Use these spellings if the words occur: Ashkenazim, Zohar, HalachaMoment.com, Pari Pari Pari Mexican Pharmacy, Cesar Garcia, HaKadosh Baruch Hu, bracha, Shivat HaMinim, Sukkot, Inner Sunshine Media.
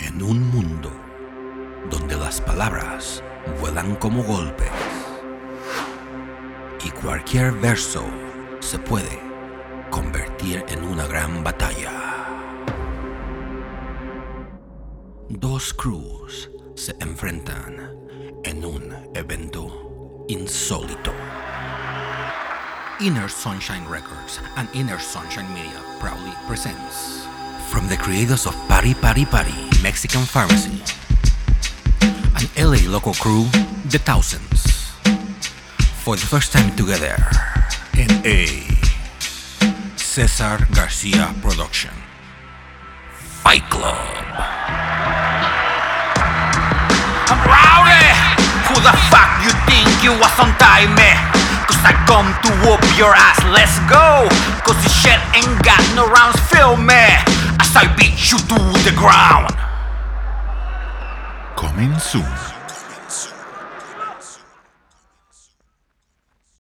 en un mundo donde las palabras vuelan como golpes y cualquier verso se puede convertir en una gran batalla. Dos crews se enfrentan en un evento insólito. Inner Sunshine Records and Inner Sunshine Media proudly presents, from the creators of Pari Pari Pari Mexican Pharmacy, an LA local crew, The Thousands, for the first time together in a Cesar Garcia production, Fight Club. I'm rowdy. Who the fuck you think you was on time, man? Cause I come to whoop your ass, let's go. Cause this shit ain't got no rounds, feel me, as I beat you to the ground. Coming soon.